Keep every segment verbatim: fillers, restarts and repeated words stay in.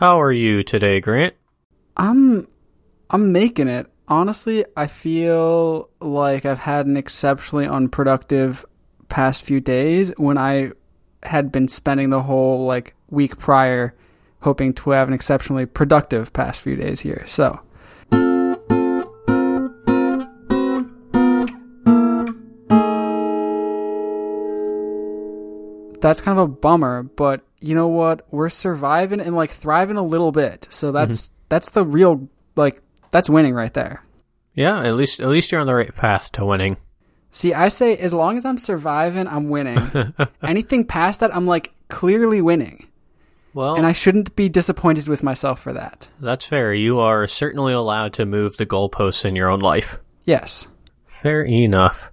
How are you today, Grant? I'm I'm making it. Honestly, I feel like I've had an exceptionally unproductive past few days when I had been spending the whole like week prior hoping to have an exceptionally productive past few days here. So that's kind of a bummer, but you know what? We're surviving and like thriving a little bit. So that's mm-hmm. that's the real like that's winning right there. Yeah, at least at least you're on the right path to winning. See, I say as long as I'm surviving, I'm winning. Anything past that, I'm like clearly winning. Well, and I shouldn't be disappointed with myself for that. That's fair. You are certainly allowed to move the goalposts in your own life. Yes. Fair enough.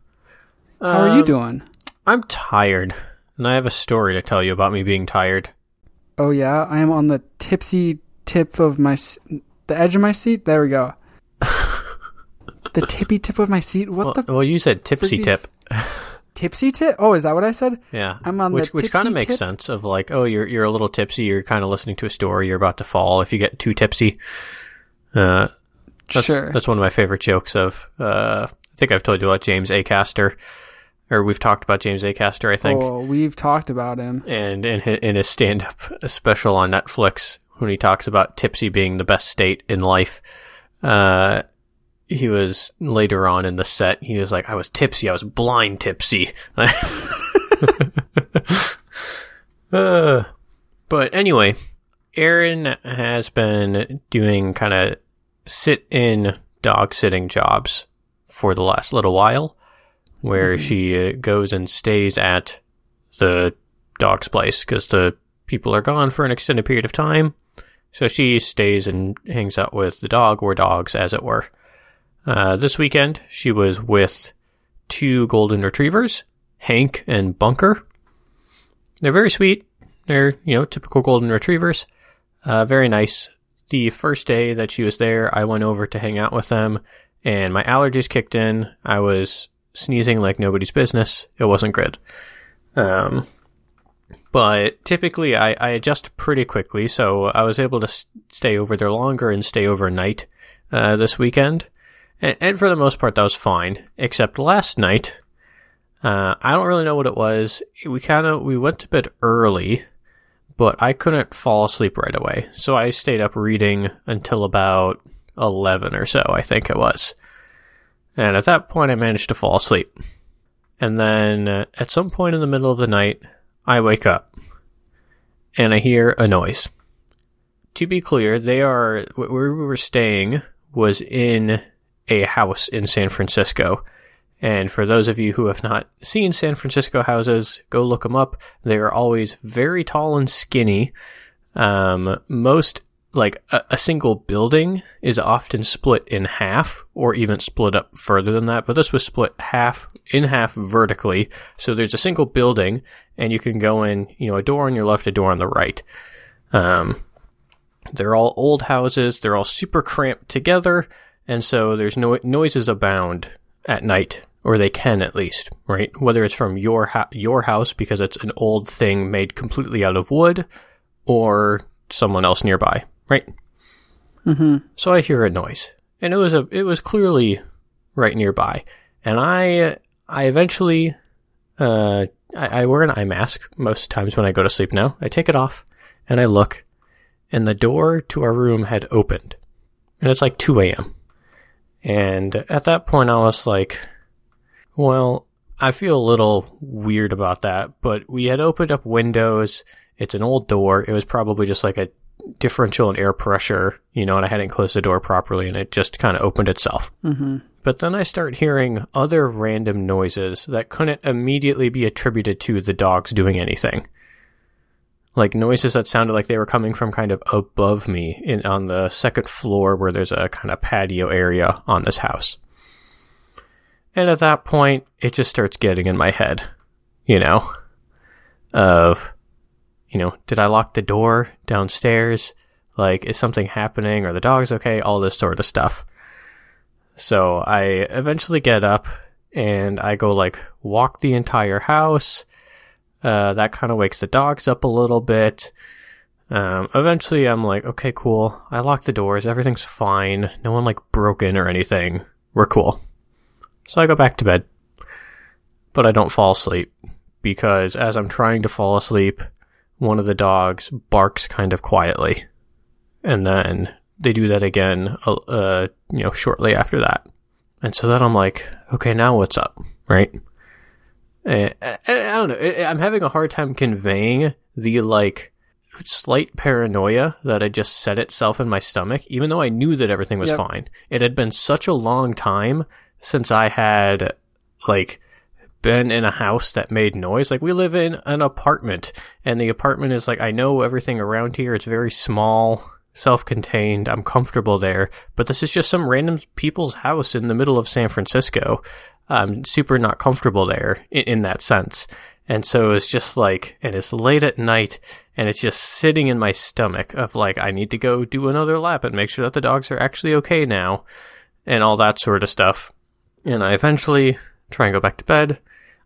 How um, are you doing? I'm tired, and I have a story to tell you about me being tired. Oh yeah, I am on the tipsy tip of my the edge of my seat. There we go. The tippy tip of my seat? What well, the... Well, you said tipsy tip. Tipsy tip? Oh, is that what I said? Yeah. I'm on which, the Which kind of makes tip? sense of like, oh, you're you're a little tipsy. You're kind of listening to a story. You're about to fall if you get too tipsy. Uh, that's, sure. That's one of my favorite jokes of... Uh, I think I've told you about James Acaster. Or we've talked about James Acaster, I think. Oh, we've talked about him. And in his, in his stand-up special on Netflix, when he talks about tipsy being the best state in life... Uh, he was later on in the set. He was like, I was tipsy. I was blind tipsy. uh, but anyway, Aaron has been doing kind of sit in dog sitting jobs for the last little while where mm-hmm. she uh, goes and stays at the dog's place because the people are gone for an extended period of time. So she stays and hangs out with the dog or dogs, as it were. Uh, this weekend, she was with two golden retrievers, Hank and Bunker. They're very sweet. They're, you know, typical golden retrievers. Uh, very nice. The first day that she was there, I went over to hang out with them, and my allergies kicked in. I was sneezing like nobody's business. It wasn't good. Um, but typically, I, I adjust pretty quickly, so I was able to s- stay over there longer and stay overnight uh, this weekend. And for the most part, that was fine. Except last night, uh, I don't really know what it was. We kind of, we went to bed early, but I couldn't fall asleep right away. So I stayed up reading until about eleven or so, I think it was. And at that point, I managed to fall asleep. And then uh, at some point in the middle of the night, I wake up and I hear a noise. To be clear, they are, where we were staying was in a house in San Francisco. And for those of you who have not seen San Francisco houses, go look them up. They are always very tall and skinny. Um, most, like, a, a single building is often split in half or even split up further than that. But this was split half in half vertically. So there's a single building and you can go in, you know, a door on your left, a door on the right. Um, they're all old houses. They're all super cramped together. And so there's no noises abound at night, or they can at least, right? Whether it's from your ha- your house because it's an old thing made completely out of wood, or someone else nearby, right? Mm-hmm. So I hear a noise, and it was a it was clearly right nearby, and I I eventually uh I, I wear an eye mask most times when I go to sleep now. I take it off and I look, and the door to our room had opened, and it's like two a.m. And at that point, I was like, well, I feel a little weird about that, but we had opened up windows. It's an old door. It was probably just like a differential in air pressure, you know, and I hadn't closed the door properly, and it just kind of opened itself. Mm-hmm. But then I start hearing other random noises that couldn't immediately be attributed to the dogs doing anything. Like noises that sounded like they were coming from kind of above me in on the second floor where there's a kind of patio area on this house. And at that point, it just starts getting in my head, you know, of, you know, did I lock the door downstairs? Like, is something happening? Are the dogs okay? All this sort of stuff. So I eventually get up and I go like walk the entire house. Uh, that kind of wakes the dogs up a little bit. Um, eventually I'm like, okay, cool. I locked the doors. Everything's fine. No one like broke in or anything. We're cool. So I go back to bed, but I don't fall asleep because as I'm trying to fall asleep, one of the dogs barks kind of quietly. And then they do that again, uh, you know, shortly after that. And so then I'm like, okay, now what's up? Right. I, I, I don't know. I'm having a hard time conveying the like, slight paranoia that had just set itself in my stomach, even though I knew that everything was yep. fine. It had been such a long time since I had like been in a house that made noise. Like we live in an apartment and the apartment is like, I know everything around here. It's very small, self-contained. I'm comfortable there, but this is just some random people's house in the middle of San Francisco. I'm super not comfortable there in, in that sense. And so it's just like, and it's late at night and it's just sitting in my stomach of like, I need to go do another lap and make sure that the dogs are actually okay now and all that sort of stuff. And I eventually try and go back to bed.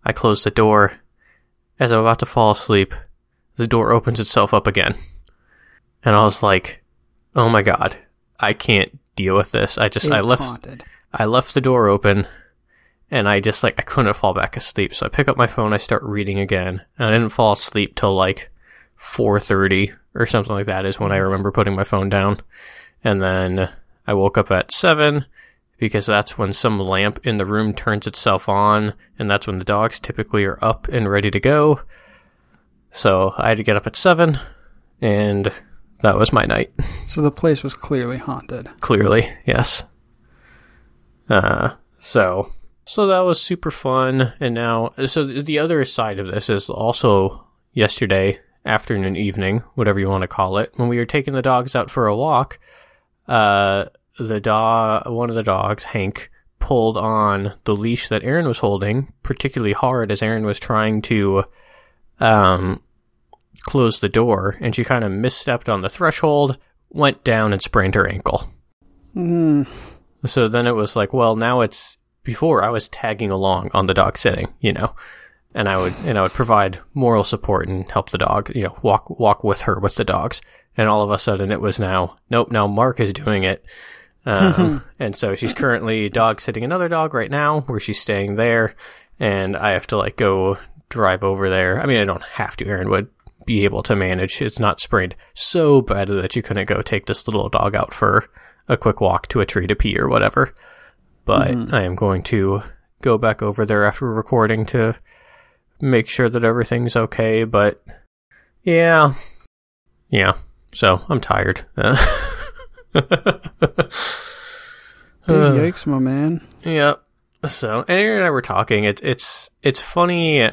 I close the door. As I'm about to fall asleep, the door opens itself up again. And I was like, oh my God, I can't deal with this. I just, it's I left, haunted. I left the door open. And I just, like, I couldn't fall back asleep. So I pick up my phone, I start reading again. And I didn't fall asleep till, like, four thirty or something like that is when I remember putting my phone down. And then I woke up at seven because that's when some lamp in the room turns itself on. And that's when the dogs typically are up and ready to go. So I had to get up at seven. And that was my night. So the place was clearly haunted. Clearly, yes. Uh, so... So that was super fun. And now, so the other side of this is also yesterday afternoon, evening, whatever you want to call it. When we were taking the dogs out for a walk, uh, the dog, one of the dogs, Hank, pulled on the leash that Aaron was holding particularly hard as Aaron was trying to, um, close the door. And she kind of misstepped on the threshold, went down and sprained her ankle. Mm. So then it was like, well, now it's, before I was tagging along on the dog sitting, you know, and I would, and I would provide moral support and help the dog, you know, walk, walk with her with the dogs. And all of a sudden it was now, nope, now Mark is doing it. Um, and so she's currently dog sitting another dog right now where she's staying there. And I have to like go drive over there. I mean, I don't have to, Aaron would be able to manage. It's not sprained so bad that you couldn't go take this little dog out for a quick walk to a tree to pee or whatever. But mm-hmm. I am going to go back over there after recording to make sure that everything's okay. But yeah, yeah. So I'm tired. Big yikes, my man. Yeah. So Aaron and I were talking. It's it's it's funny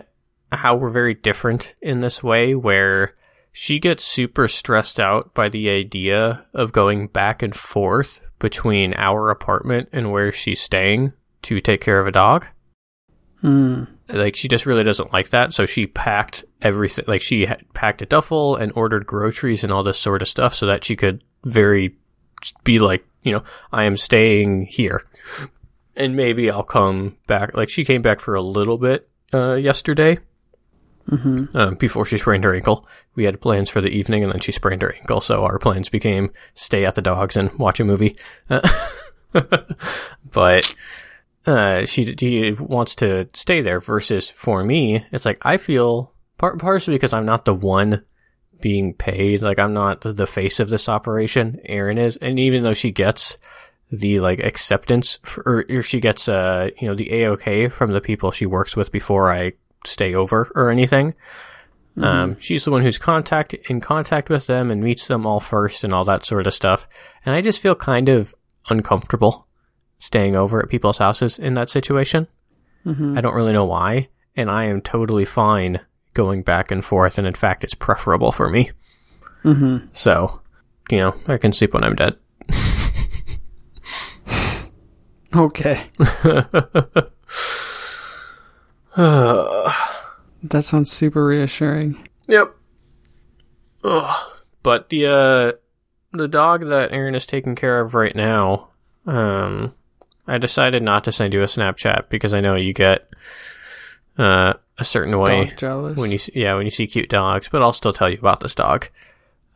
how we're very different in this way, where she gets super stressed out by the idea of going back and forth between our apartment and where she's staying to take care of a dog. Hmm. Like, she just really doesn't like that. So she packed everything. Like, she had packed a duffel and ordered groceries and all this sort of stuff so that she could very be like, you know, I am staying here and maybe I'll come back. Like, she came back for a little bit uh, yesterday. Mm-hmm. Um, before she sprained her ankle, we had plans for the evening, and then she sprained her ankle. So our plans became stay at the dogs and watch a movie. Uh, but uh, she, she wants to stay there. Versus for me, it's like I feel part, partially because I'm not the one being paid. Like I'm not the face of this operation. Erin is, and even though she gets the like acceptance, for, or she gets uh you know the A-OK from the people she works with before I. stay over or anything. Mm-hmm. Um, she's the one who's contact in contact with them and meets them all first and all that sort of stuff. And I just feel kind of uncomfortable staying over at people's houses in that situation. Mm-hmm. I don't really know why. And I am totally fine going back and forth. And in fact, it's preferable for me. Mm-hmm. So, you know, I can sleep when I'm dead. Okay. Uh, that sounds super reassuring. Yep. Ugh. But the uh, the dog that Aaron is taking care of right now, um, I decided not to send you a Snapchat because I know you get uh, a certain way dog jealous. when you yeah when you see cute dogs. But I'll still tell you about this dog.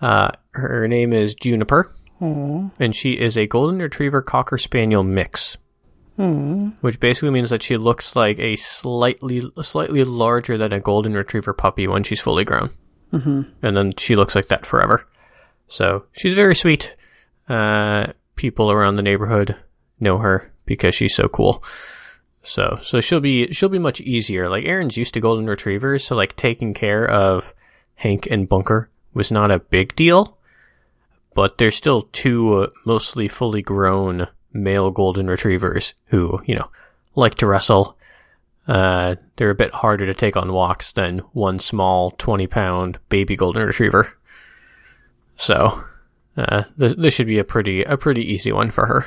Uh, her name is Juniper. Aww. And she is a golden retriever cocker spaniel mix. Aww. Which basically means that she looks like a slightly slightly larger than a golden retriever puppy when she's fully grown. Mm-hmm. And then she looks like that forever. So she's very sweet. Uh, people around the neighborhood know her because she's so cool. So so she'll be she'll be much easier. Like, Aaron's used to golden retrievers, so like taking care of Hank and Bunker was not a big deal, but there's still two uh, mostly fully grown male golden retrievers who, you know, like to wrestle. Uh, they're a bit harder to take on walks than one small twenty pound baby golden retriever. So, uh, th- this should be a pretty, a pretty easy one for her.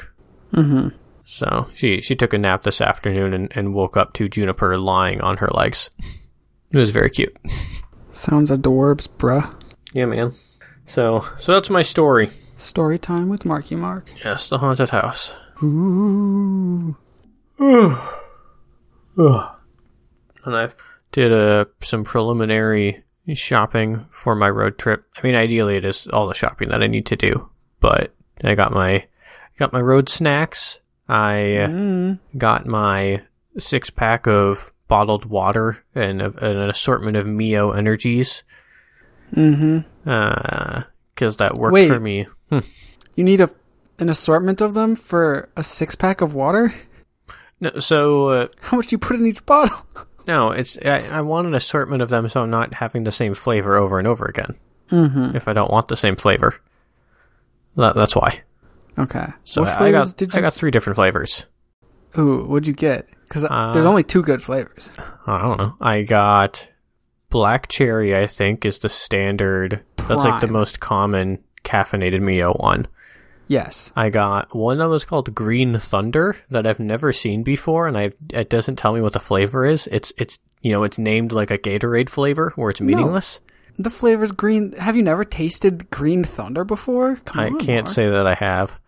Mm-hmm. So she, she took a nap this afternoon and, and woke up to Juniper lying on her legs. It was very cute. Sounds adorbs, bruh. Yeah, man. So, so that's my story. Story time with Marky Mark. Yes, the haunted house. Ooh. Ugh. Ugh. And I did uh, some preliminary shopping for my road trip. I mean, ideally, it is all the shopping that I need to do. But I got my got my road snacks. I mm. got my six pack of bottled water and, a, and an assortment of Mio Energies. Mm-hmm. Uh, because that worked Wait, for me. Hm. You need a an assortment of them for a six pack of water? No, so uh, how much do you put in each bottle? No, it's I, I want an assortment of them, so I'm not having the same flavor over and over again. Mm-hmm. If I don't want the same flavor, that, that's why. Okay. So what I got did you... I got three different flavors. Ooh, what'd you get? Because uh, there's only two good flavors. I don't know. I got black cherry. I think is the standard. Prime. That's like the most common caffeinated Mio one. Yes. I got one that was called Green Thunder that I've never seen before, and I it doesn't tell me what the flavor is. It's it's you know it's named like a Gatorade flavor where it's meaningless. No. The flavor's green. Have you never tasted Green Thunder before? Come I on, can't Mark. say that I have.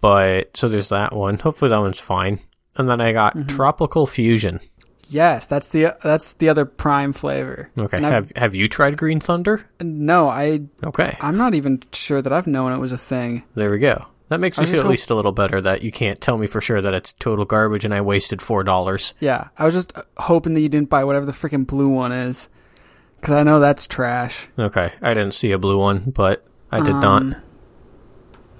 But so there's that one. Hopefully that one's fine. And then I got mm-hmm. Tropical Fusion. Yes, that's the that's the other prime flavor. Okay. Have have you tried Green Thunder? No, I Okay. I'm not even sure that I've known it was a thing. There we go. That makes me feel at least a little better that you can't tell me for sure that it's total garbage and I wasted four dollars. Yeah, I was just hoping that you didn't buy whatever the freaking blue one is, cuz I know that's trash. Okay. I didn't see a blue one, but I did um, not.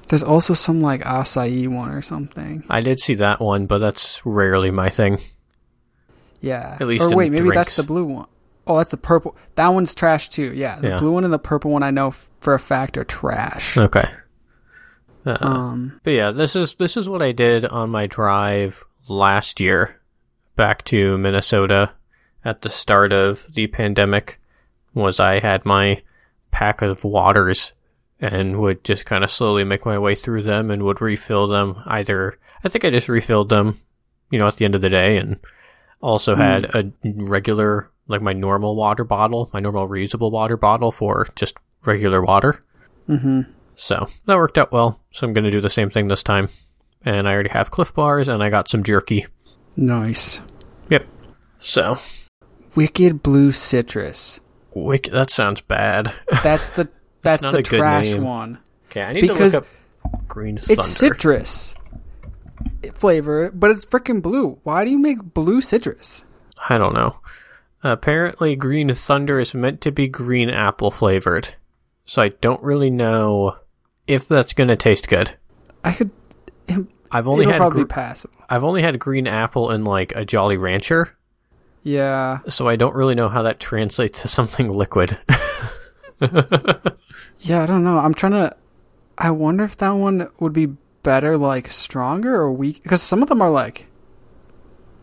There's also some like acai one or something. I did see that one, but that's rarely my thing. Yeah. At least or wait, maybe drinks. That's the blue one. Oh, that's the purple. That one's trash too. Yeah, the yeah. blue one and the purple one I know f- for a fact are trash. Okay. Uh, um. But yeah, this is this is what I did on my drive last year back to Minnesota at the start of the pandemic. Was I had my pack of waters and would just kind of slowly make my way through them and would refill them. Either I think I just refilled them, you know, at the end of the day and. Also had a regular, like my normal water bottle, my normal reusable water bottle for just regular water. Mm-hmm. So that worked out well. So I'm going to do the same thing this time. And I already have Cliff Bars and I got some jerky. Nice. Yep. So. Wicked Blue Citrus. Wicked. That sounds bad. That's the that's, that's the trash one. Okay, I need because to look up Green Thunder. It's citrus. Flavor, but it's freaking blue. Why do you make blue citrus? I don't know. Apparently, Green Thunder is meant to be green apple flavored, so I don't really know if that's going to taste good. I could. It, I've only had. Probably gr- passable. I've only had green apple in like a Jolly Rancher. Yeah. So I don't really know how that translates to something liquid. Yeah, I don't know. I'm trying to. I wonder if that one would be. Better, like stronger or weak, because some of them are like,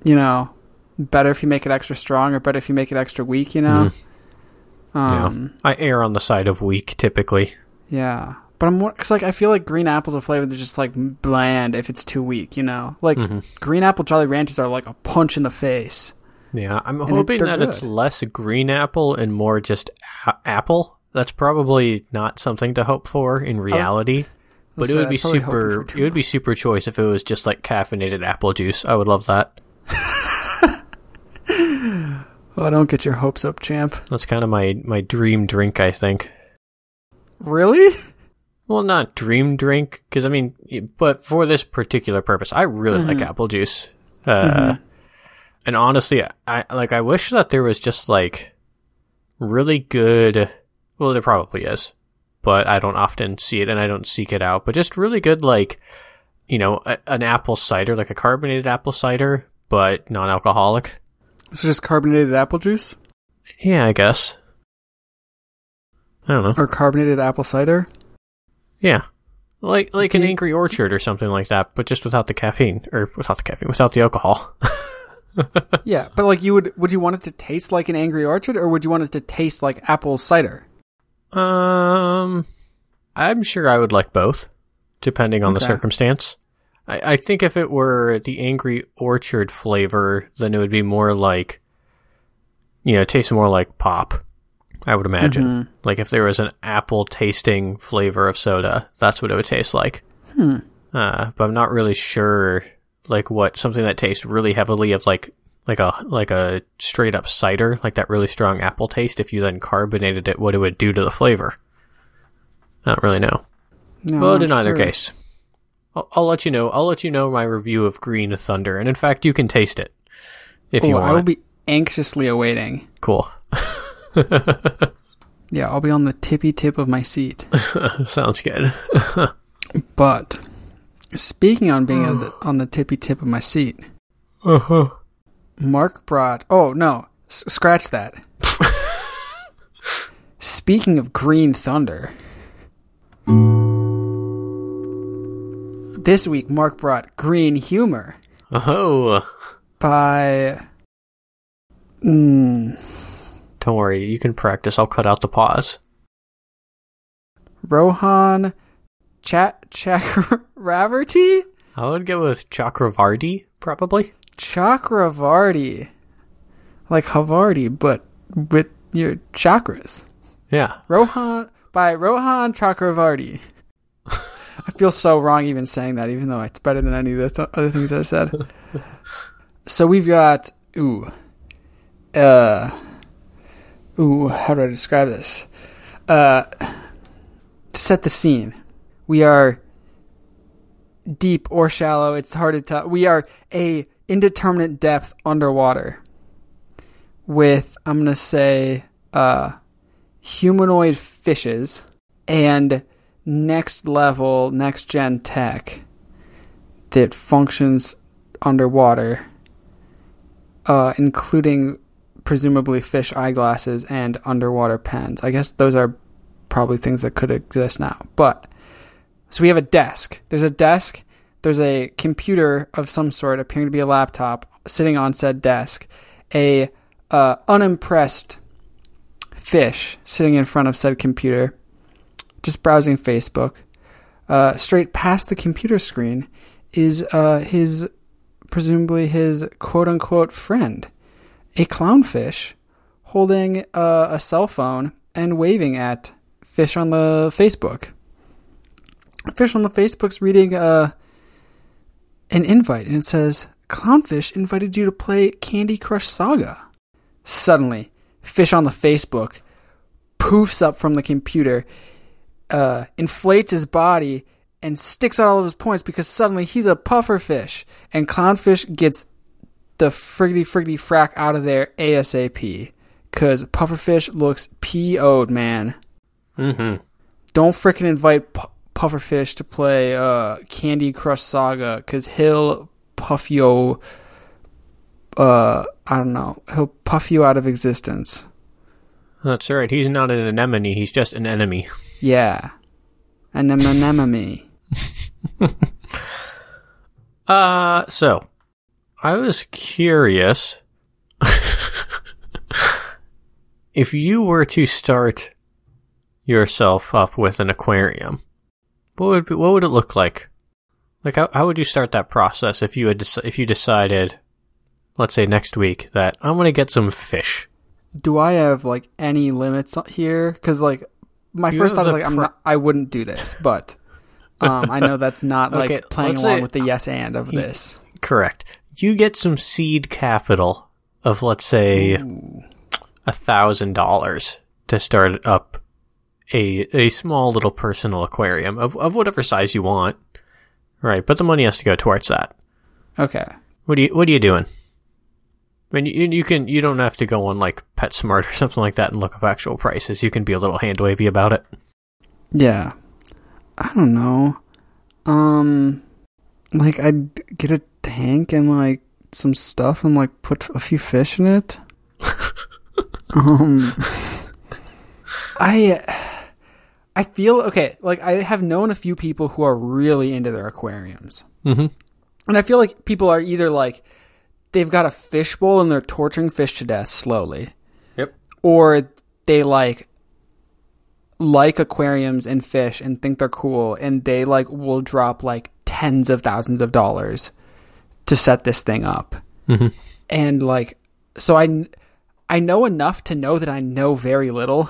you know, better if you make it extra strong or better if you make it extra weak, you know. Mm. um yeah. I err on the side of weak typically. Yeah, but I'm more because like I feel like green apples are flavored, they're just like bland if it's too weak, you know, like mm-hmm. green apple Jolly Ranchers are like a punch in the face. Yeah, I'm hoping it, that good. It's less green apple and more just a- apple. That's probably not something to hope for in reality. Oh. But so it would be super. It would be super choice if it was just like caffeinated apple juice. I would love that. Well, don't get your hopes up, champ. That's kind of my, my dream drink, I think. Really? Well, not dream drink, because I mean, but for this particular purpose, I really mm-hmm. like apple juice. Uh, mm-hmm. And honestly, I like. I wish that there was just like really good. Well, there probably is, but I don't often see it, and I don't seek it out. But just really good, like you know, a, an apple cider, like a carbonated apple cider, but non-alcoholic. So just carbonated apple juice? Yeah, I guess. I don't know. Or carbonated apple cider? Yeah. Like like an Angry Orchard or something like that, but just without the caffeine. Or without the caffeine, without the alcohol. Yeah, but like you would, would you want it to taste like an Angry Orchard, or would you want it to taste like apple cider? Um, I'm sure I would like both, depending on okay. the circumstance. I, I think if it were the Angry Orchard flavor, then it would be more like, you know, it tastes more like pop, I would imagine. Mm-hmm. Like if there was an apple tasting flavor of soda, that's what it would taste like. Hmm. Uh, but I'm not really sure like what something that tastes really heavily of like like a like a straight up cider, like that really strong apple taste, if you then carbonated it, what it would do to the flavor. I don't really know. No, but in either sure. case, I'll, I'll let you know. I'll let you know my review of Green Thunder, and in fact, you can taste it if oh, you want. I will be anxiously awaiting. Cool. Yeah, I'll be on the tippy tip of my seat. Sounds good. But speaking on being on, the, on the tippy tip of my seat, uh huh. Mark brought. Oh no, s- scratch that. Speaking of Green Thunder. This week, Mark brought Green Humor. Oh. By... Mm, don't worry, you can practice. I'll cut out the pause. Rohan Chat Chakravarti? I would go with Chakravarti, probably. Chakravarti. Like Havarti, but with your chakras. Yeah. Rohan... By Rohan Chakravarti. I feel so wrong even saying that, even though it's better than any of the th- other things I said. So we've got, ooh, uh, ooh, how do I describe this? Uh, to set the scene, we are deep or shallow. It's hard to tell. We are a indeterminate depth underwater with, I'm going to say, uh, humanoid fishes and next level, next gen tech that functions underwater, uh, including presumably fish eyeglasses and underwater pens. I guess those are probably things that could exist now. But so we have a desk. There's a desk. There's a computer of some sort appearing to be a laptop sitting on said desk. A uh, unimpressed fish sitting in front of said computer, just browsing Facebook. Uh, straight past the computer screen is uh, his, presumably his quote-unquote friend, a clownfish, holding uh, a cell phone and waving at fish on the Facebook. Fish on the Facebook's reading uh, an invite, and it says, "Clownfish invited you to play Candy Crush Saga." Suddenly, fish on the Facebook poofs up from the computer, Uh, inflates his body and sticks out all of his points because suddenly he's a puffer fish, and clownfish gets the friggity friggity frack out of there ASAP because pufferfish looks P O'd, man. Mm-hmm. Don't frickin' invite pu- pufferfish to play uh, Candy Crush Saga because he'll puff yo. Uh, I don't know. He'll puff you out of existence. That's right. He's not an anemone. He's just an enemy. Yeah. Anemone. uh, so, I was curious if you were to start yourself up with an aquarium, what would be, what would it look like? Like, how, how would you start that process if you had dec- if you decided, let's say next week, that I'm going to get some fish? Do I have like any limits here? Because like my you first thought was like, pr- I'm not, I wouldn't do this, but um, I know that's not like okay, playing along say, with the yes and of you, this. Correct. You get some seed capital of let's say a thousand dollars to start up a a small little personal aquarium of, of whatever size you want, right? But the money has to go towards that. Okay. What do you What are you doing? I mean, you, you can you don't have to go on like PetSmart or something like that and look up actual prices. You can be a little hand wavy about it. Yeah, I don't know. Um, like I'd get a tank and like some stuff and like put a few fish in it. um, I I feel okay. Like I have known a few people who are really into their aquariums, mm-hmm. and I feel like people are either like. They've got a fishbowl and they're torturing fish to death slowly. Yep. Or they like like aquariums and fish and think they're cool and they like will drop like tens of thousands of dollars to set this thing up. Mm-hmm. And like so I I know enough to know that I know very little.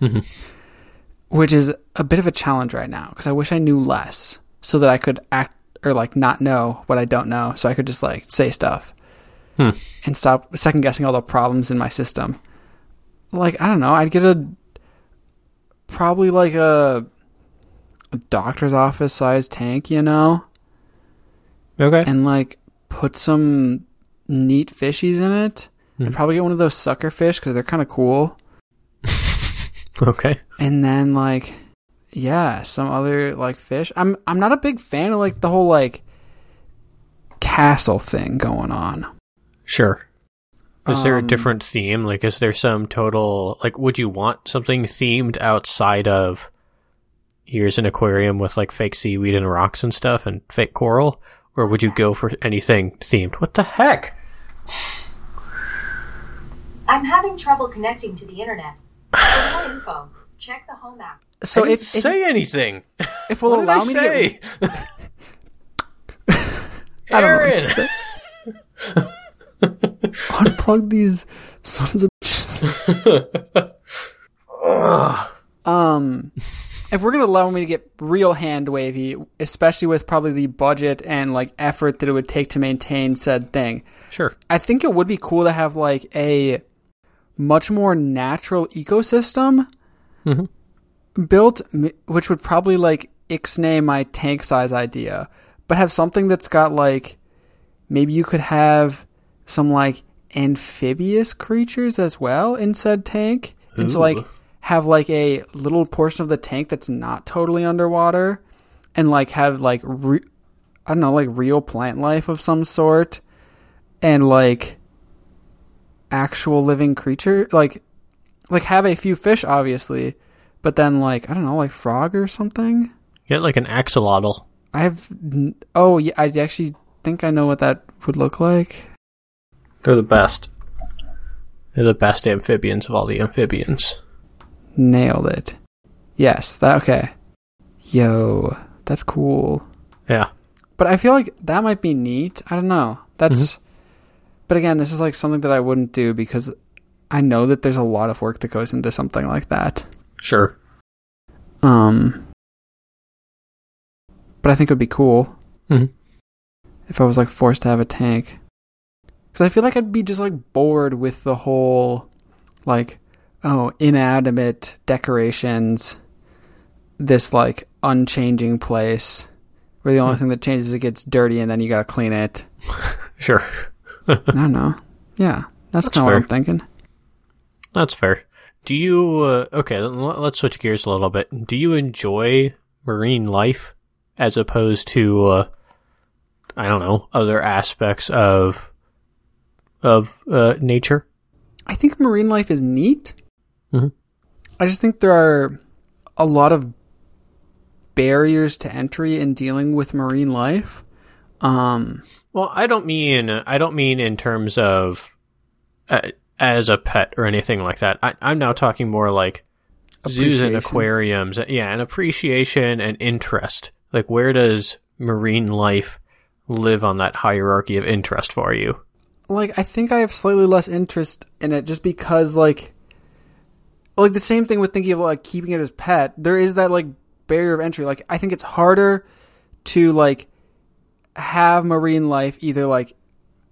Mm-hmm. Which is a bit of a challenge right now because I wish I knew less so that I could act or like not know what I don't know so I could just like say stuff. Hmm. And stop second guessing all the problems in my system. Like, I don't know, I'd get a probably like a, a doctor's office size tank, you know? Okay. And like put some neat fishies in it. Hmm. I'd probably get one of those sucker fish because they're kind of cool. Okay. And then like, yeah, some other like fish. I'm I'm not a big fan of like the whole like castle thing going on. Sure. Is um, there a different theme? Like, is there some total... Like, would you want something themed outside of here's an aquarium with, like, fake seaweed and rocks and stuff and fake coral? Or would you go for anything themed? What the heck? I'm having trouble connecting to the internet. For more info, check the home app. So I didn't if, say if, anything. If will allow me say? To... I Aaron! Don't know unplug these sons of bitches. um, if we're going to allow me to get real hand wavy, especially with probably the budget and like effort that it would take to maintain said thing. Sure. I think it would be cool to have like a much more natural ecosystem mm-hmm. built, which would probably like ixnay my tank size idea, but have something that's got like, maybe you could have some like amphibious creatures as well in said tank. Ooh. And so like have like a little portion of the tank that's not totally underwater and like have like re- I don't know like real plant life of some sort and like actual living creature like like have a few fish obviously but then like I don't know like frog or something. Yeah, like an axolotl. I have oh yeah I actually think I know what that would look like. They're the best. They're the best amphibians of all the amphibians. Nailed it. Yes, that okay. Yo, that's cool. Yeah. But I feel like that might be neat. I don't know. That's mm-hmm. But again, this is like something that I wouldn't do because I know that there's a lot of work that goes into something like that. Sure. Um But I think it would be cool. Mm-hmm. If I was like forced to have a tank. Because I feel like I'd be just like bored with the whole like, oh, inanimate decorations, this like unchanging place where the only mm. thing that changes is it gets dirty and then you got to clean it. Sure. I don't know. Yeah, that's, that's kind of what I'm thinking. That's fair. Do you, uh, okay, let's switch gears a little bit. Do you enjoy marine life as opposed to, uh, I don't know, other aspects of... of uh, nature? I think marine life is neat. Mm-hmm. I just think there are a lot of barriers to entry in dealing with marine life. Um, well, I don't mean I don't mean in terms of uh, as a pet or anything like that. I, I'm now talking more like zoos and aquariums. Yeah, an appreciation and interest. Like, where does marine life live on that hierarchy of interest for you? Like, I think I have slightly less interest in it just because, like, like the same thing with thinking of, like, keeping it as pet. There is that, like, barrier of entry. Like, I think it's harder to, like, have marine life either, like,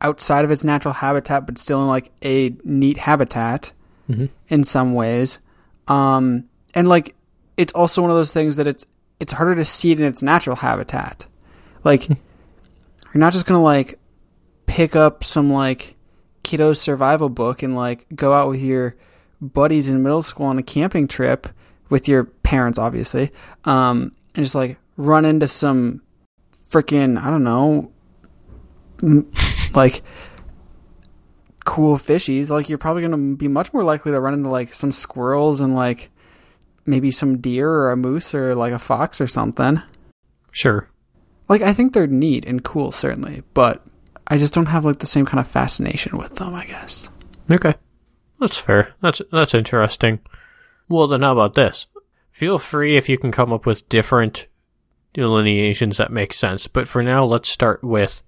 outside of its natural habitat but still in, like, a neat habitat mm-hmm. in some ways. Um, and, like, it's also one of those things that it's it's harder to see it in its natural habitat. Like, you're not just going to, like, pick up some, like, kiddo survival book and, like, go out with your buddies in middle school on a camping trip with your parents, obviously, um, and just, like, run into some freaking, I don't know, m- like... cool fishies. Like, you're probably going to be much more likely to run into, like, some squirrels and, like, maybe some deer or a moose or, like, a fox or something. Sure. Like, I think they're neat and cool, certainly, but I just don't have, like, the same kind of fascination with them, I guess. Okay. That's fair. That's that's interesting. Well, then how about this? Feel free if you can come up with different delineations that make sense, but for now, let's start with,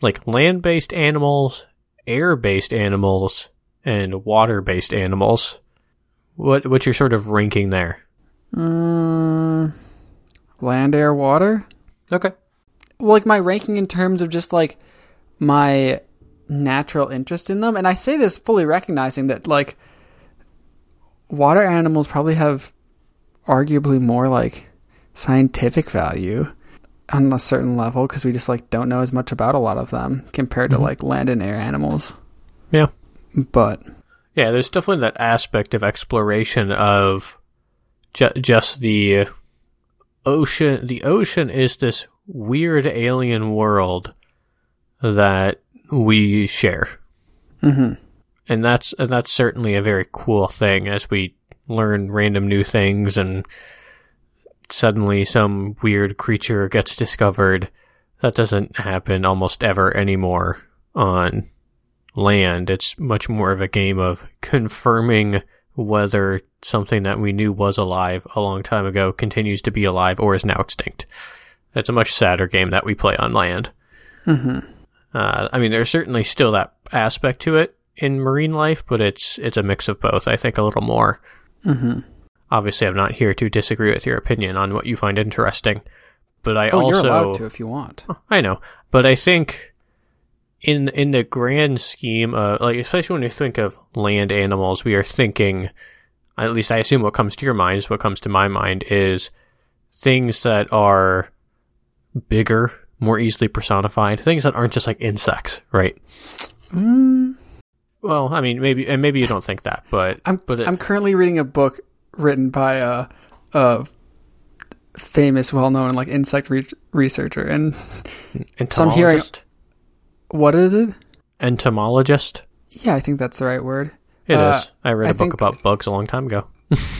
like, land-based animals, air-based animals, and water-based animals. What what's your sort of ranking there? Um, land, air, water. Okay. Well, like, my ranking in terms of just, like, my natural interest in them, and I say this fully recognizing that, like, water animals probably have arguably more, like, scientific value on a certain level, because we just, like, don't know as much about a lot of them compared mm-hmm. to, like, land and air animals. Yeah. But. Yeah, there's definitely that aspect of exploration of ju- just the ocean. The ocean is this weird alien world that we share. Mm-hmm. And that's, and that's certainly a very cool thing as we learn random new things and suddenly some weird creature gets discovered. That doesn't happen almost ever anymore on land. It's much more of a game of confirming whether something that we knew was alive a long time ago continues to be alive or is now extinct. It's a much sadder game that we play on land. Mm-hmm. Uh, I mean, there's certainly still that aspect to it in marine life, but it's it's a mix of both, I think, a little more. Mm-hmm. Obviously, I'm not here to disagree with your opinion on what you find interesting, but I oh, also... you're allowed to if you want. I know, but I think in in the grand scheme, of, like, especially when you think of land animals, we are thinking, at least I assume what comes to your mind is what comes to my mind, is things that are bigger, more easily personified, things that aren't just like insects, right? Mm. Well, I mean, maybe, and maybe you don't think that, but... I'm, but it, I'm currently reading a book written by a, a famous, well-known, like, insect re- researcher and some hearing. What is it? Entomologist. Yeah, I think that's the right word. It uh, is. I read I a think, book about bugs a long time ago.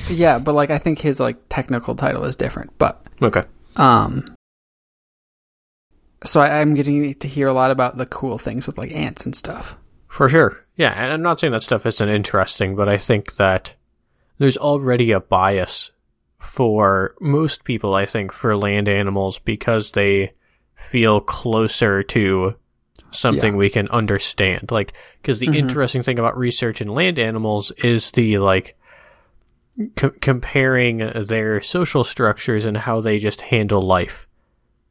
Yeah, but, like, I think his, like, technical title is different. But okay. Um. So I, I'm getting to hear a lot about the cool things with, like, ants and stuff. For sure. Yeah, and I'm not saying that stuff isn't interesting, but I think that there's already a bias for most people, I think, for land animals because they feel closer to something yeah. we can understand. Like, because the mm-hmm. interesting thing about research in land animals is the, like, c- comparing their social structures and how they just handle life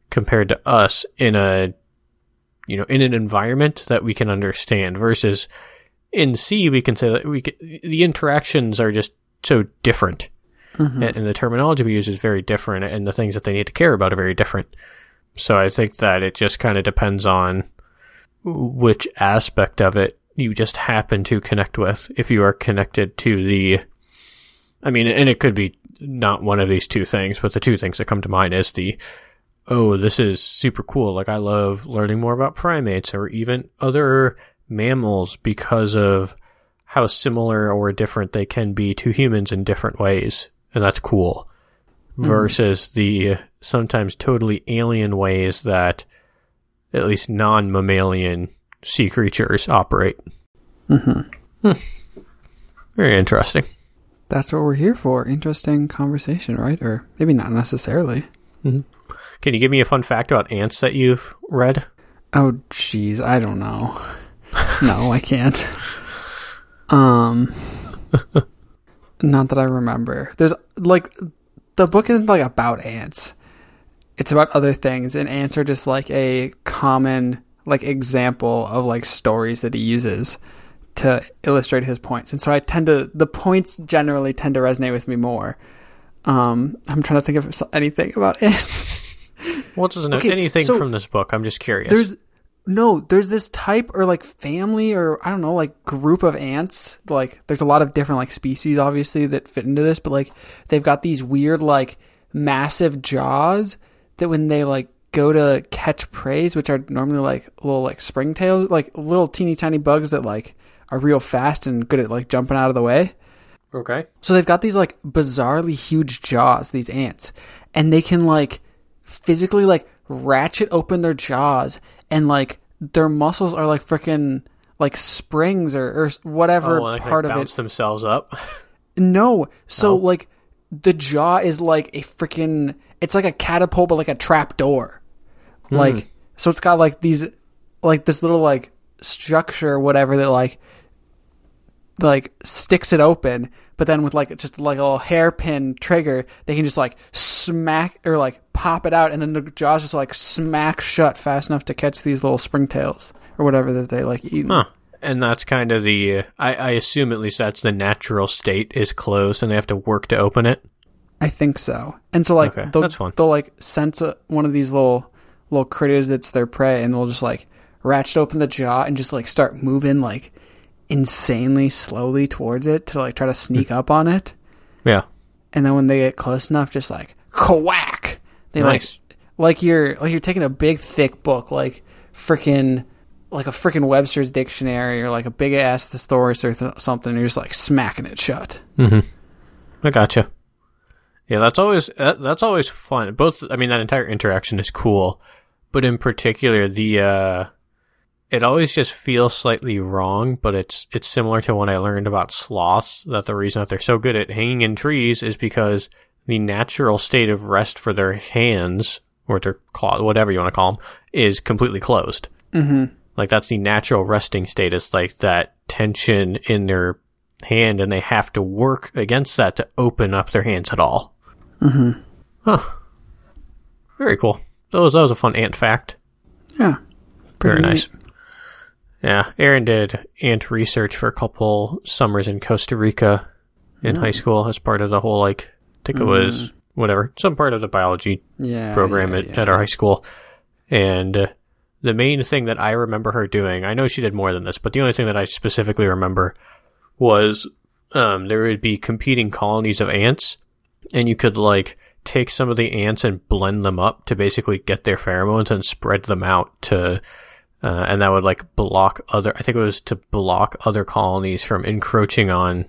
compared to us in a, you know, in an environment that we can understand versus in sea, we can say that we can, the interactions are just so different, mm-hmm. and, and the terminology we use is very different, and the things that they need to care about are very different. So I think that it just kind of depends on which aspect of it you just happen to connect with. If you are connected to the, I mean, and it could be not one of these two things, but the two things that come to mind is the, oh, this is super cool. Like, I love learning more about primates or even other mammals because of how similar or different they can be to humans in different ways, and that's cool, versus mm. the sometimes totally alien ways that at least non-mammalian sea creatures operate. Mm-hmm. Hmm. Very interesting. That's what we're here for. Interesting conversation, right? Or maybe not necessarily. Mm-hmm. Can you give me a fun fact about ants that you've read? Oh, geez, I don't know. No, I can't. Um, not that I remember. There's, like, the book isn't, like, about ants. It's about other things, and ants are just, like, a common, like, example of, like, stories that he uses to illustrate his points. And so I tend to, the points generally tend to resonate with me more. Um, I'm trying to think of anything about it. Well, it doesn't know okay, anything so from this book. I'm just curious. There's no, there's this type or like family or I don't know, like group of ants. Like there's a lot of different like species, obviously, that fit into this, but like they've got these weird like massive jaws that when they like go to catch preys, which are normally like little like springtails, like little teeny tiny bugs that like are real fast and good at like jumping out of the way. Okay. So they've got these like bizarrely huge jaws, these ants, and they can like physically like ratchet open their jaws, and like their muscles are like freaking like springs or, or whatever oh, like part of it. Bounce themselves up. No. So oh. like the jaw is like a freaking, it's like a catapult, but like a trap door. Mm. Like, so it's got like these, like this little like structure or whatever that like, like sticks it open, but then with like just like a little hairpin trigger, they can just like smack or like pop it out, and then the jaws just like smack shut fast enough to catch these little springtails or whatever that they like eat. Huh. And that's kind of the uh, I, I assume at least that's the natural state is closed, and they have to work to open it. I think so. And so like okay, they'll, that's fun. They'll like sense a, one of these little little critters that's their prey, and they'll just like ratchet open the jaw and just like start moving like insanely slowly towards it to like try to sneak up on it. Yeah. And then when they get close enough, just like quack. They nice. like like you're like you're taking a big thick book, like freaking like a freaking Webster's dictionary or like a big ass thesaurus or th- something. And you're just like smacking it shut. Mm-hmm. I gotcha. Yeah, that's always that, that's always fun. Both, I mean, that entire interaction is cool, but in particular the. uh It always just feels slightly wrong, but it's it's similar to when I learned about sloths, that the reason that they're so good at hanging in trees is because the natural state of rest for their hands, or their claw, whatever you want to call them, is completely closed. Mm-hmm. Like, that's the natural resting state. It's like that tension in their hand, and they have to work against that to open up their hands at all. Mm-hmm. Huh. Very cool. That was, that was a fun ant fact. Yeah. Very nice. Neat. Yeah, Aaron did ant research for a couple summers in Costa Rica in mm. high school as part of the whole, like, I think it was, mm. whatever, some part of the biology yeah, program yeah, at, yeah. at our high school. And uh, the main thing that I remember her doing, I know she did more than this, but the only thing that I specifically remember was um, there would be competing colonies of ants, and you could, like, take some of the ants and blend them up to basically get their pheromones and spread them out to... Uh, and that would like block other, I think it was to block other colonies from encroaching on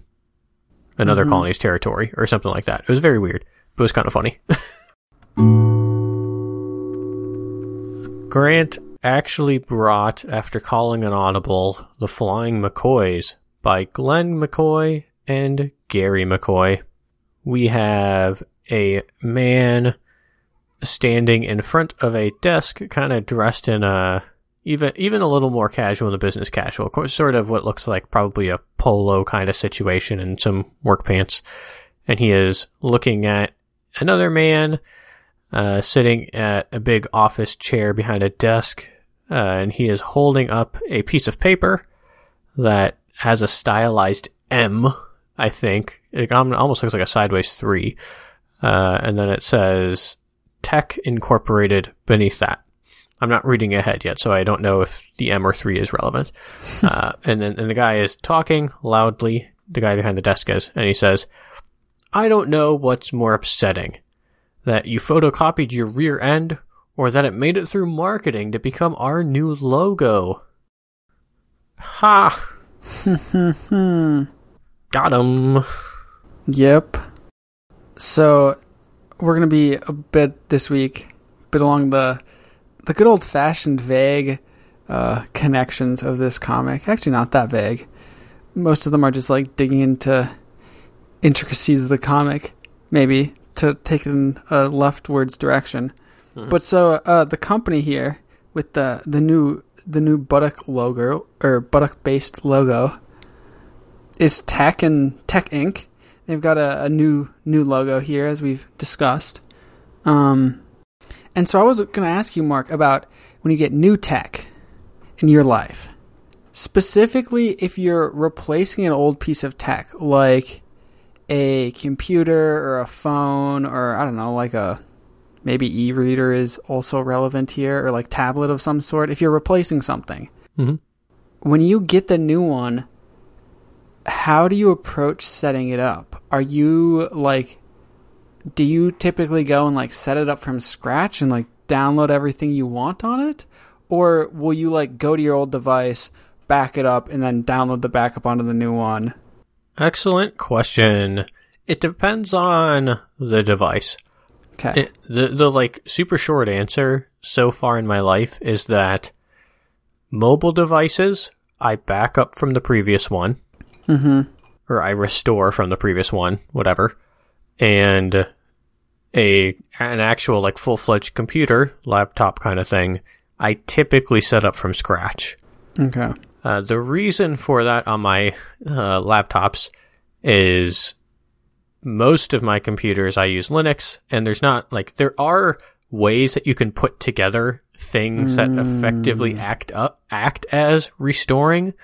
another mm-hmm. colony's territory or something like that. It was very weird, but it was kind of funny. Grant actually brought, after calling an audible, The Flying McCoys by Glenn McCoy and Gary McCoy. We have a man standing in front of a desk, kind of dressed in a... Even even a little more casual than business casual, sort of what looks like probably a polo kind of situation and some work pants. And he is looking at another man uh, sitting at a big office chair behind a desk, uh, and he is holding up a piece of paper that has a stylized M, I think. It almost looks like a sideways three. Uh, and then it says Tech Incorporated beneath that. I'm not reading ahead yet, so I don't know if the M or three is relevant. uh, and then and the guy is talking loudly, the guy behind the desk is, and he says, I don't know what's more upsetting, that you photocopied your rear end or that it made it through marketing to become our new logo. Ha! Got him. Yep. So we're going to be a bit this week, a bit along the... The good old-fashioned vague uh, connections of this comic. Actually, not that vague. Most of them are just, like, digging into intricacies of the comic, maybe, to take it in a leftwards direction. Mm-hmm. But so uh, the company here, with the, the new the new buttock logo, or buttock-based logo, is Tech and Tech Incorporated. They've got a, a new new logo here, as we've discussed. Um... And so I was going to ask you, Mark, about when you get new tech in your life, specifically if you're replacing an old piece of tech, like a computer or a phone or, I don't know, like a maybe e-reader is also relevant here, or like tablet of some sort, if you're replacing something. Mm-hmm. When you get the new one, how do you approach setting it up? Are you like, do you typically go and like set it up from scratch and like download everything you want on it? Or will you like go to your old device, back it up, and then download the backup onto the new one? Excellent question. It depends on the device. Okay. It, the, the like super short answer so far in my life is that mobile devices, I back up from the previous one. Mm-hmm. Or I restore from the previous one, whatever. And a an actual like full-fledged computer, laptop kind of thing, I typically set up from scratch. Okay. Uh, the reason for that on my uh, laptops is most of my computers I use Linux, and there's not like there are ways that you can put together things mm. that effectively act up act as restoring,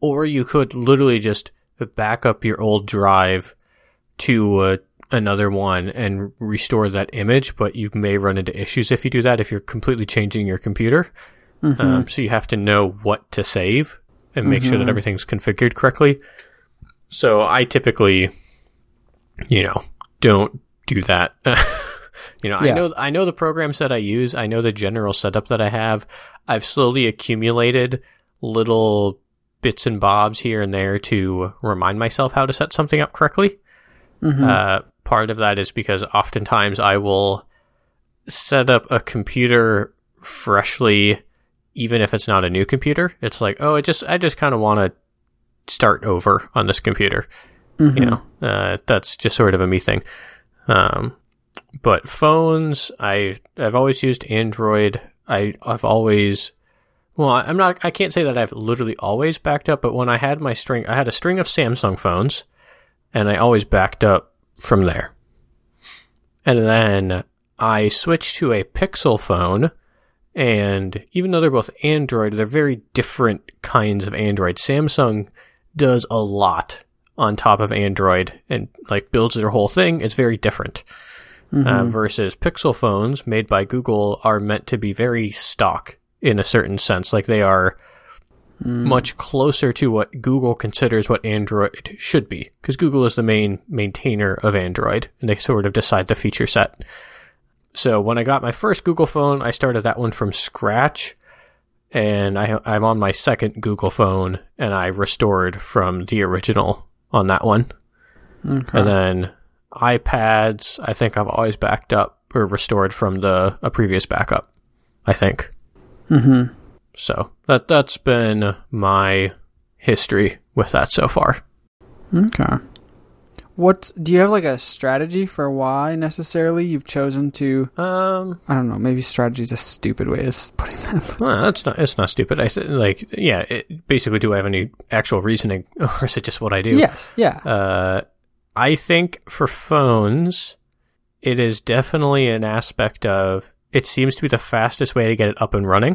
or you could literally just back up your old drive to uh, another one and restore that image, but you may run into issues if you do that, if you're completely changing your computer. Mm-hmm. Um, so you have to know what to save and make mm-hmm. sure that everything's configured correctly. So I typically, you know, don't do that. you know, yeah. I know, I know the programs that I use. I know the general setup that I have. I've slowly accumulated little bits and bobs here and there to remind myself how to set something up correctly. Mm-hmm. Uh, part of that is because oftentimes I will set up a computer freshly, even if it's not a new computer. It's like, oh, it just I just kind of want to start over on this computer. Mm-hmm. You know, uh, that's just sort of a me thing. Um, but phones, I I've always used Android. I I've always. Well, I'm not. I can't say that I've literally always backed up, but when I had my string, I had a string of Samsung phones, and I always backed up from there. And then I switched to a Pixel phone, and even though they're both Android, they're very different kinds of Android. Samsung does a lot on top of Android and like builds their whole thing. It's very different. Mm-hmm. Uh, versus Pixel phones made by Google are meant to be very stock. In a certain sense, like they are mm. much closer to what Google considers what Android should be, because Google is the main maintainer of Android, and they sort of decide the feature set. So when I got my first Google phone, I started that one from scratch, and I, I'm on my second Google phone, and I restored from the original on that one. Okay. And then iPads, I think I've always backed up or restored from the a previous backup, I think. Mm-hmm. So that that's been my history with that so far. Okay. What do you have like a strategy for why necessarily you've chosen to? Um, I don't know. Maybe strategy is a stupid way of putting that. Well, that's not. It's not stupid. I said like yeah. It, basically, do I have any actual reasoning, or is it just what I do? Yes. Yeah. Uh, I think for phones, it is definitely an aspect of. It seems to be the fastest way to get it up and running.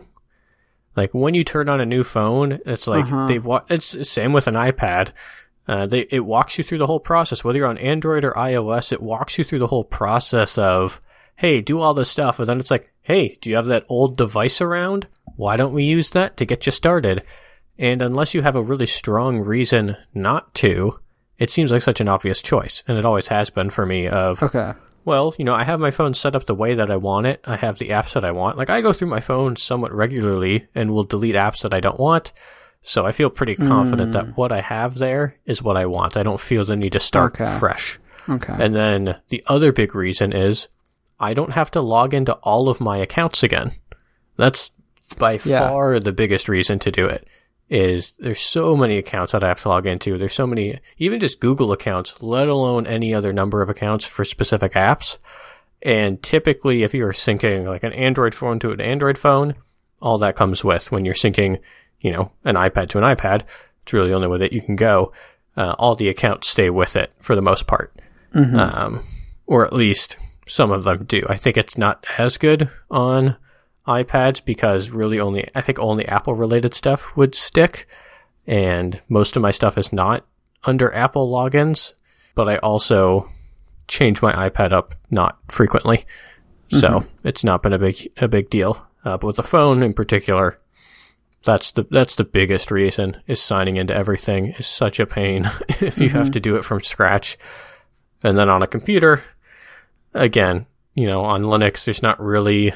Like when you turn on a new phone, it's like uh-huh. they wa- it's the same with an iPad. Uh, they it walks you through the whole process, whether you're on Android or iOS. It walks you through the whole process of, hey, do all this stuff, and then it's like, hey, do you have that old device around? Why don't we use that to get you started? And unless you have a really strong reason not to, it seems like such an obvious choice, and it always has been for me. Of okay. Well, you know, I have my phone set up the way that I want it. I have the apps that I want. Like, I go through my phone somewhat regularly and will delete apps that I don't want. So I feel pretty confident mm. that what I have there is what I want. I don't feel the need to start okay. fresh. Okay. And then the other big reason is I don't have to log into all of my accounts again. That's by yeah. far the biggest reason to do it. Is there's so many accounts that I have to log into. There's so many, even just Google accounts, let alone any other number of accounts for specific apps. And typically, if you're syncing like an Android phone to an Android phone, all that comes with when you're syncing, you know, an iPad to an iPad, it's really the only way that you can go. Uh, all the accounts stay with it for the most part. Mm-hmm. Um, or at least some of them do. I think it's not as good on iPads because really only I think only Apple related stuff would stick, and most of my stuff is not under Apple logins, but I also change my iPad up not frequently. So mm-hmm. it's not been a big a big deal. Uh, but with the phone in particular, that's the that's the biggest reason, is signing into everything is such a pain if you mm-hmm. have to do it from scratch. And then on a computer, again, you know, on Linux, there's not really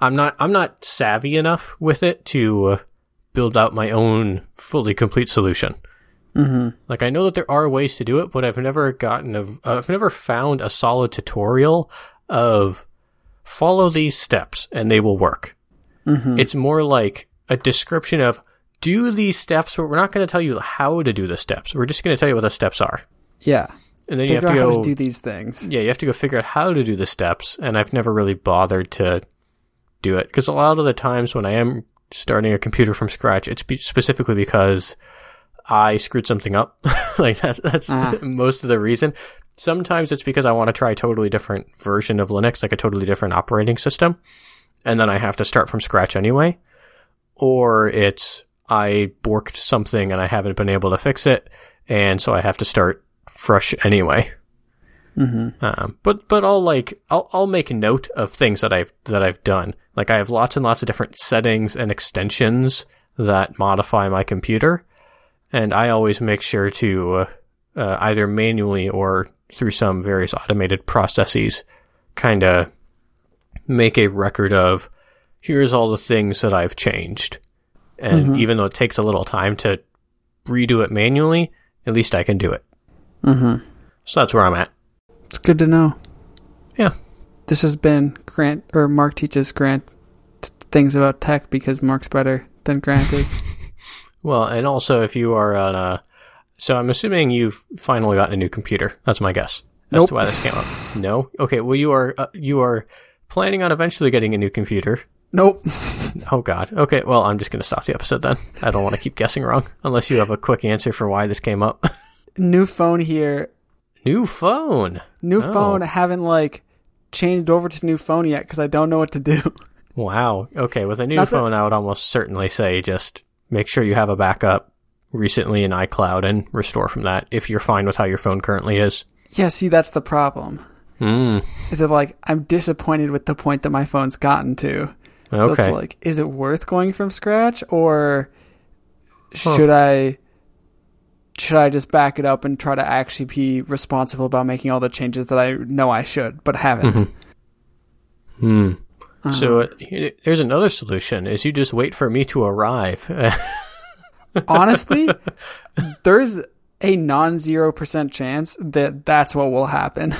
I'm not I'm not savvy enough with it to uh, build out my own fully complete solution. Mm-hmm. Like, I know that there are ways to do it, but I've never gotten a, uh, I've never found a solid tutorial of follow these steps and they will work. Mm-hmm. It's more like a description of do these steps, but we're not going to tell you how to do the steps. We're just going to tell you what the steps are. Yeah. And then figure you have to out go how to do these things. Yeah, you have to go figure out how to do the steps, and I've never really bothered to do it, because a lot of the times when I am starting a computer from scratch, it's be- specifically because I screwed something up. Like that's that's ah. most of the reason. Sometimes it's because I want to try a totally different version of Linux, like a totally different operating system, and then I have to start from scratch anyway. Or it's I borked something and I haven't been able to fix it, and so I have to start fresh anyway. Mm-hmm. Um, but but I'll like I'll I'll make a note of things that I've that I've done. Like, I have lots and lots of different settings and extensions that modify my computer, and I always make sure to uh, uh, either manually or through some various automated processes, kind of make a record of here's all the things that I've changed. And mm-hmm. even though it takes a little time to redo it manually, at least I can do it. Mm-hmm. So that's where I'm at. It's good to know. Yeah. This has been Grant, or Mark teaches Grant t- things about tech because Mark's better than Grant is. Well, and also if you are on a, so I'm assuming you've finally gotten a new computer. That's my guess. That's nope. Why this came up. No? Okay, well, you are, uh, you are planning on eventually getting a new computer. Nope. Oh, God. Okay, well, I'm just going to stop the episode then. I don't want to keep guessing wrong, unless you have a quick answer for why this came up. New phone here. New phone. New oh. phone. I haven't, like, changed over to new phone yet because I don't know what to do. Wow. Okay, with a new Not phone, that- I would almost certainly say just make sure you have a backup recently in iCloud and restore from that if you're fine with how your phone currently is. Yeah, see, that's the problem. Mm. Is it like I'm disappointed with the point that my phone's gotten to. Okay. So it's like, is it worth going from scratch, or should huh. I should I just back it up and try to actually be responsible about making all the changes that I know I should but haven't? Mm-hmm. Hmm. Uh-huh. So uh, here's another solution, is you just wait for me to arrive. Honestly, there's a non zero percent chance that that's what will happen.